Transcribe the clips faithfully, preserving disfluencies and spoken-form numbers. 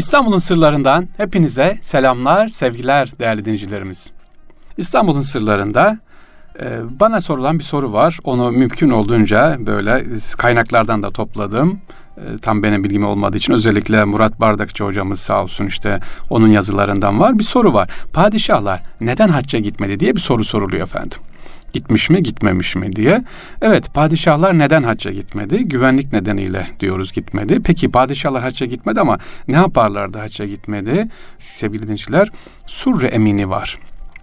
İstanbul'un sırlarından hepinize selamlar, sevgiler değerli dinleyicilerimiz. İstanbul'un sırlarında bana sorulan bir soru var. Onu mümkün olduğunca böyle kaynaklardan da topladım. Tam benim bilgim olmadığı için özellikle Murat Bardakçı hocamız sağ olsun işte onun yazılarından var. Bir soru var. Padişahlar neden hacca gitmedi diye bir soru soruluyor efendim. Gitmiş mi, gitmemiş mi diye. Evet, padişahlar neden hacca gitmedi? Güvenlik nedeniyle diyoruz gitmedi. Peki padişahlar hacca gitmedi ama ne yaparlardı hacca gitmedi? Sevgili dinleyiciler, Surre Emini var.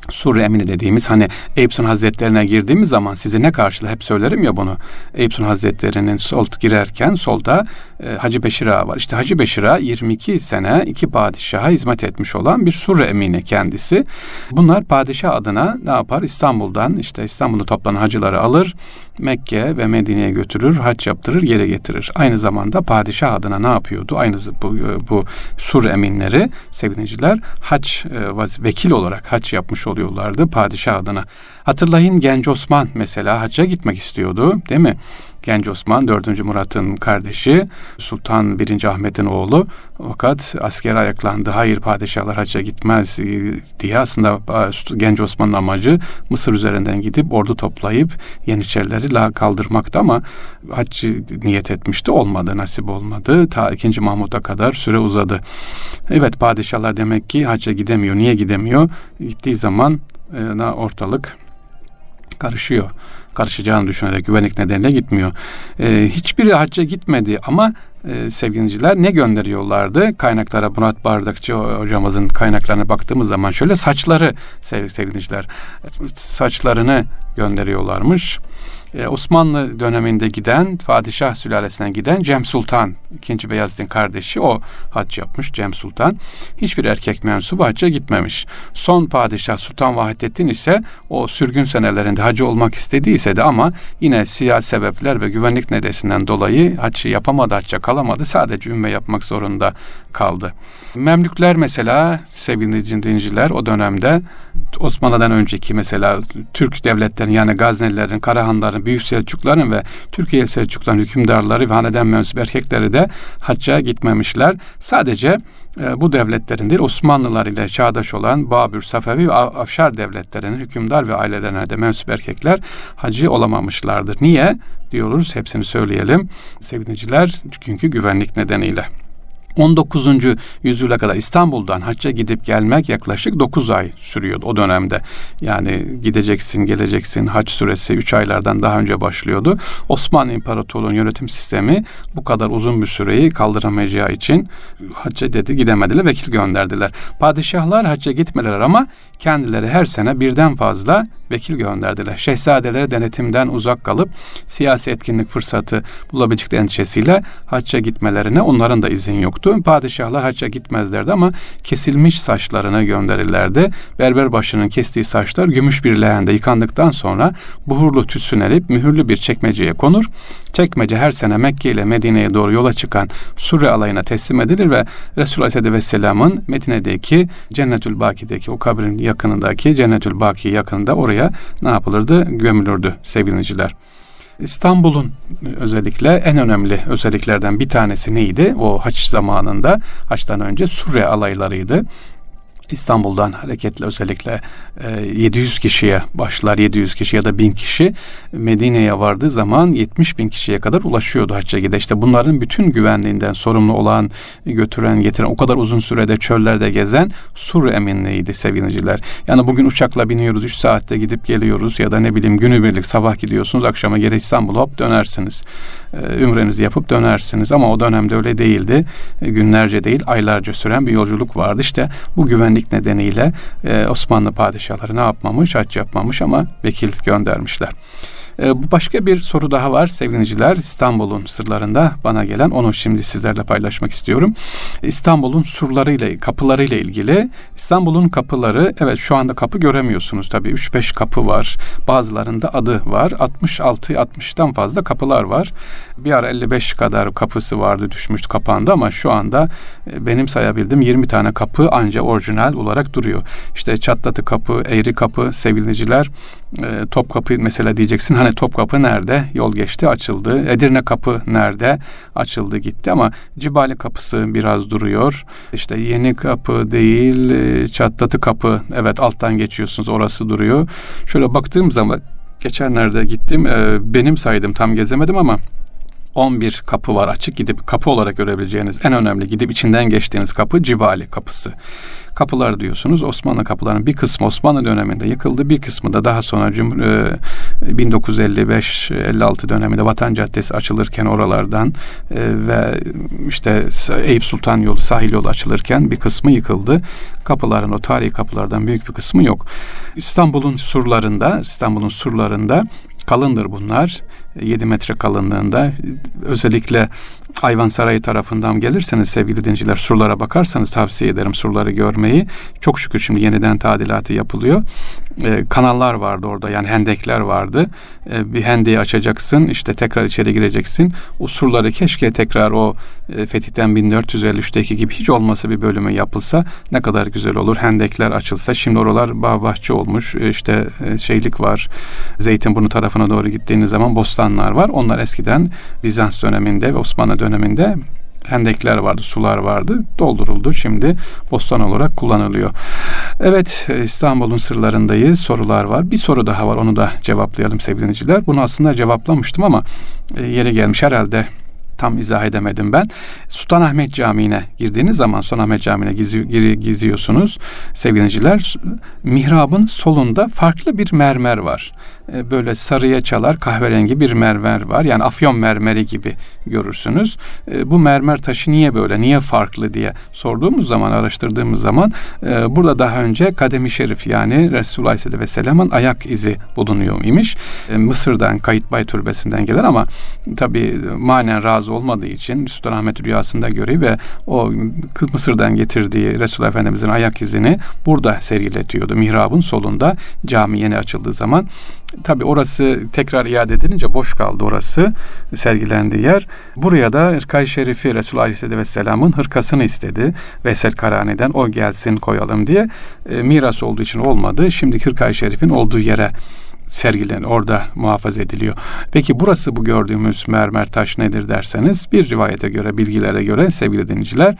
Surre Emini dediğimiz hani Eyüp Sultan Hazretlerine girdiğimiz zaman size ne karşılığı hep söylerim ya bunu. Eyüp Sultan Hazretlerinin sol girerken solda e, Hacı Beşir Ağa var. İşte Hacı Beşir Ağa yirmi iki sene iki padişaha hizmet etmiş olan bir Surre Emini kendisi. Bunlar padişah adına ne yapar? İstanbul'dan işte İstanbul'da toplanan hacıları alır, Mekke ve Medine'ye götürür, hac yaptırır, geri getirir. Aynı zamanda padişah adına ne yapıyordu? Aynı bu, bu Surre Eminleri sevgiliciler hac e, vekil olarak hac yapmış oldu. Oluyorlardı padişah adına. Hatırlayın Genç Osman mesela hacca gitmek istiyordu değil mi? Genç Osman dördüncü Murat'ın kardeşi Sultan birinci Ahmet'in oğlu fakat askere ayaklandı. Hayır padişahlar hacca gitmez diye aslında Genç Osman'ın amacı Mısır üzerinden gidip ordu toplayıp Yeniçerileri la kaldırmaktı ama haccı niyet etmişti. Olmadı, nasip olmadı. Ta ikinci Mahmut'a kadar süre uzadı. Evet padişahlar demek ki hacca gidemiyor. Niye gidemiyor? Gittiği zaman ortalık karışıyor. Karışacağını düşünerek güvenlik nedeniyle gitmiyor. Ee, hiçbiri hacca gitmedi ama e, sevgiliciler ne gönderiyorlardı? Kaynaklara, Murat Bardakçı hocamızın kaynaklarına baktığımız zaman şöyle saçları sevgiliciler saçlarını gönderiyorlarmış. Ee, Osmanlı döneminde giden, padişah sülalesinden giden Cem Sultan, ikinci Beyazıt'ın kardeşi o hac yapmış Cem Sultan. Hiçbir erkek mensubu hacca gitmemiş. Son padişah Sultan Vahdettin ise o sürgün senelerinde hacı olmak istediyse de ama yine siyasi sebepler ve güvenlik nedeninden dolayı hacı yapamadı, hacca kalamadı. Sadece ümme yapmak zorunda kaldı. Memlükler mesela sevgili dinciler o dönemde Osmanlı'dan önceki mesela Türk devletlerinin yani Gaznelilerin, Karahanların, Büyük Selçukluların ve Türkiye Selçukluların hükümdarları ve hanedan mensup erkekleri de hacca gitmemişler. Sadece e, bu devletlerin değil Osmanlılar ile çağdaş olan Babür, Safevi ve Afşar devletlerinin hükümdar ve ailelerine de mensup erkekler hacı olamamışlardır. Niye diyoruz? Hepsini söyleyelim sevgiliciler çünkü güvenlik nedeniyle. on dokuzuncu yüzyıla kadar İstanbul'dan hacca gidip gelmek yaklaşık dokuz ay sürüyordu o dönemde. Yani gideceksin, geleceksin, hac süresi üç aylardan daha önce başlıyordu. Osmanlı İmparatorluğu'nun yönetim sistemi bu kadar uzun bir süreyi kaldıramayacağı için hacca dedi gidemediler, vekil gönderdiler. Padişahlar hacca gitmediler ama kendileri her sene birden fazla vekil gönderdiler. Şehzadelere denetimden uzak kalıp siyasi etkinlik fırsatı bulabilecek endişesiyle hacca gitmelerine onların da izin yoktu. Padişahlar hacca gitmezlerdi ama kesilmiş saçlarını gönderirlerdi. Berber başının kestiği saçlar gümüş bir leğende yıkandıktan sonra buhurlu tütsünelip mühürlü bir çekmeceye konur. Çekmece her sene Mekke ile Medine'ye doğru yola çıkan Surre alayına teslim edilir ve Resulü Aleyhisselatü Vesselam'ın Medine'deki Cennetül Baki'deki o kabrin yakınındaki Cennetül Baki yakınında oraya ne yapılırdı? Gömülürdü sevgiliciler. İstanbul'un özellikle en önemli özelliklerden bir tanesi neydi? O haç zamanında, haçtan önce Surre alaylarıydı. İstanbul'dan hareketle özellikle yedi yüz kişiye başlar, yedi yüz kişi ya da bin kişi Medine'ye vardığı zaman yetmiş bin kişiye kadar ulaşıyordu hacca gide. İşte bunların bütün güvenliğinden sorumlu olan, götüren, getiren, o kadar uzun sürede çöllerde gezen Surre Eminliği'ydi sevgiliciler. Yani bugün uçakla biniyoruz, üç saatte gidip geliyoruz ya da ne bileyim günübirlik sabah gidiyorsunuz, akşama geri İstanbul'a hop dönersiniz. Ümrenizi yapıp dönersiniz ama o dönemde öyle değildi. Günlerce değil, aylarca süren bir yolculuk vardı. İşte bu güvenlik nedeniyle e, Osmanlı padişahları ne yapmamış? Hac yapmamış ama vekil göndermişler. E, başka bir soru daha var sevgiliciler. İstanbul'un sırlarında bana gelen onu şimdi sizlerle paylaşmak istiyorum. İstanbul'un surlarıyla, kapılarıyla ilgili. İstanbul'un kapıları, evet şu anda kapı göremiyorsunuz tabii. üç beş kapı var. Bazılarında adı var. altmış altı altmıştan fazla kapılar var. Bir ara elli beş kadar kapısı vardı, düşmüştü, kapandı ama şu anda benim sayabildiğim yirmi tane kapı ancak orijinal olarak duruyor. İşte Çatlatı Kapı, Eğri Kapı, sevgiliciler, e, Topkapı mesela diyeceksin. Hani Yani Topkapı nerede? Yol geçti, açıldı. Edirne Kapı nerede? Açıldı, gitti ama Cibali Kapısı biraz duruyor. İşte Yeni Kapı değil, Çatlatı Kapı. Evet, alttan geçiyorsunuz, orası duruyor. Şöyle baktığım zaman geçenlerde gittim. Benim saydım, tam gezemedim ama on bir kapı var açık, gidip kapı olarak görebileceğiniz en önemli, gidip içinden geçtiğiniz kapı Cibali Kapısı. Kapılar diyorsunuz. Osmanlı kapılarının bir kısmı Osmanlı döneminde yıkıldı. Bir kısmı da daha sonra bin dokuz yüz elli beş elli altı döneminde Vatan Caddesi açılırken oralardan ve işte Eyüp Sultan yolu, sahil yolu açılırken bir kısmı yıkıldı. Kapıların, o tarihi kapılardan büyük bir kısmı yok. İstanbul'un surlarında, İstanbul'un surlarında kalındır bunlar. yedi metre kalınlığında. Özellikle Ayvansaray tarafından gelirseniz sevgili dinciler, surlara bakarsanız tavsiye ederim surları görmeyi. Çok şükür şimdi yeniden tadilatı yapılıyor. Ee, kanallar vardı orada, yani hendekler vardı. Ee, bir hendeyi açacaksın, işte tekrar içeri gireceksin. O surları keşke tekrar o e, Fetih'ten bin dört yüz elli üçteki gibi hiç olmasa bir bölümü yapılsa ne kadar güzel olur. Hendekler açılsa. Şimdi oralar bağ bahçe olmuş. Ee, işte e, şeylik var. Zeytinburnu tarafına doğru gittiğiniz zaman bostan var. Onlar eskiden Bizans döneminde ve Osmanlı döneminde hendekler vardı, sular vardı. Dolduruldu. Şimdi bostan olarak kullanılıyor. Evet, İstanbul'un sırlarındayız. Sorular var. Bir soru daha var. Onu da cevaplayalım sevgili dinleyiciler. Bunu aslında cevaplamıştım ama yeri gelmiş herhalde. Tam izah edemedim ben. Sultanahmet Camii'ne girdiğiniz zaman, Sultanahmet Camii'ne gizi, giri, giziyorsunuz sevgili dinleyiciler. Mihrabın solunda farklı bir mermer var. Böyle sarıya çalar kahverengi bir mermer var. Yani Afyon mermeri gibi görürsünüz. Bu mermer taşı niye böyle, niye farklı diye sorduğumuz zaman, araştırdığımız zaman burada daha önce Kademi Şerif, yani Resulullah Aleyhisselatü Vesselam'ın ayak izi bulunuyor imiş. Mısır'dan, Kayıtbay türbesinden gelen ama tabii manen razı olmadığı için Sultanahmet rüyasında görüyor ve o Mısır'dan getirdiği Resulullah Efendimizin ayak izini burada seriletiyordu. Mihrabın solunda, cami yeni açıldığı zaman. Tabi orası tekrar iade edilince boş kaldı orası sergilendiği yer. Buraya da Hırkay-ı Şerif'i, Resulullah Aleyhisselatü Vesselam'ın hırkasını istedi. Veysel Karahane'den o gelsin koyalım diye. E, miras olduğu için olmadı. Şimdi Hırkay-ı Şerif'in olduğu yere sergilen, orada muhafaza ediliyor. Peki burası, bu gördüğümüz mermer taş nedir derseniz, bir rivayete göre, bilgilere göre sevgili dinleyiciler,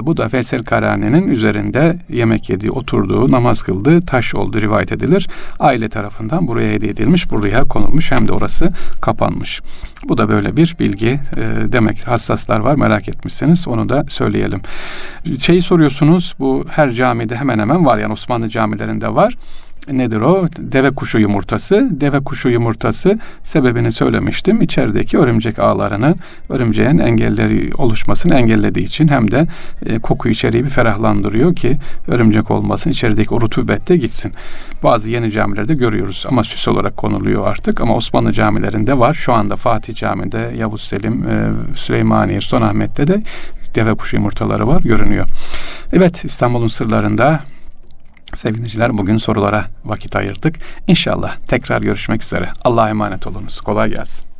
bu da Veysel Karahane'nin üzerinde yemek yediği, oturduğu, namaz kıldığı taş olduğu rivayet edilir. Aile tarafından buraya hediye edilmiş, buraya konulmuş, hem de orası kapanmış. Bu da böyle bir bilgi. Demek hassaslar var, merak etmişsiniz. Onu da söyleyelim. Şeyi soruyorsunuz, bu her camide hemen hemen var, yani Osmanlı camilerinde var. Nedir o? Deve kuşu yumurtası. Deve kuşu yumurtası, sebebini söylemiştim. İçerideki örümcek ağlarının, örümceğin engelleri oluşmasını engellediği için, hem de e, koku içeriği bir ferahlandırıyor ki örümcek olmasın, içerideki o rutubet de gitsin. Bazı yeni camilerde görüyoruz ama süs olarak konuluyor artık. Ama Osmanlı camilerinde var. Şu anda Fatih Camii'de, Yavuz Selim, e, Süleymaniye, Sultanahmet'te de deve kuşu yumurtaları var, görünüyor. Evet, İstanbul'un sırlarında sevgili dinleyiciler, bugün sorulara vakit ayırdık. İnşallah tekrar görüşmek üzere. Allah'a emanet olunuz. Kolay gelsin.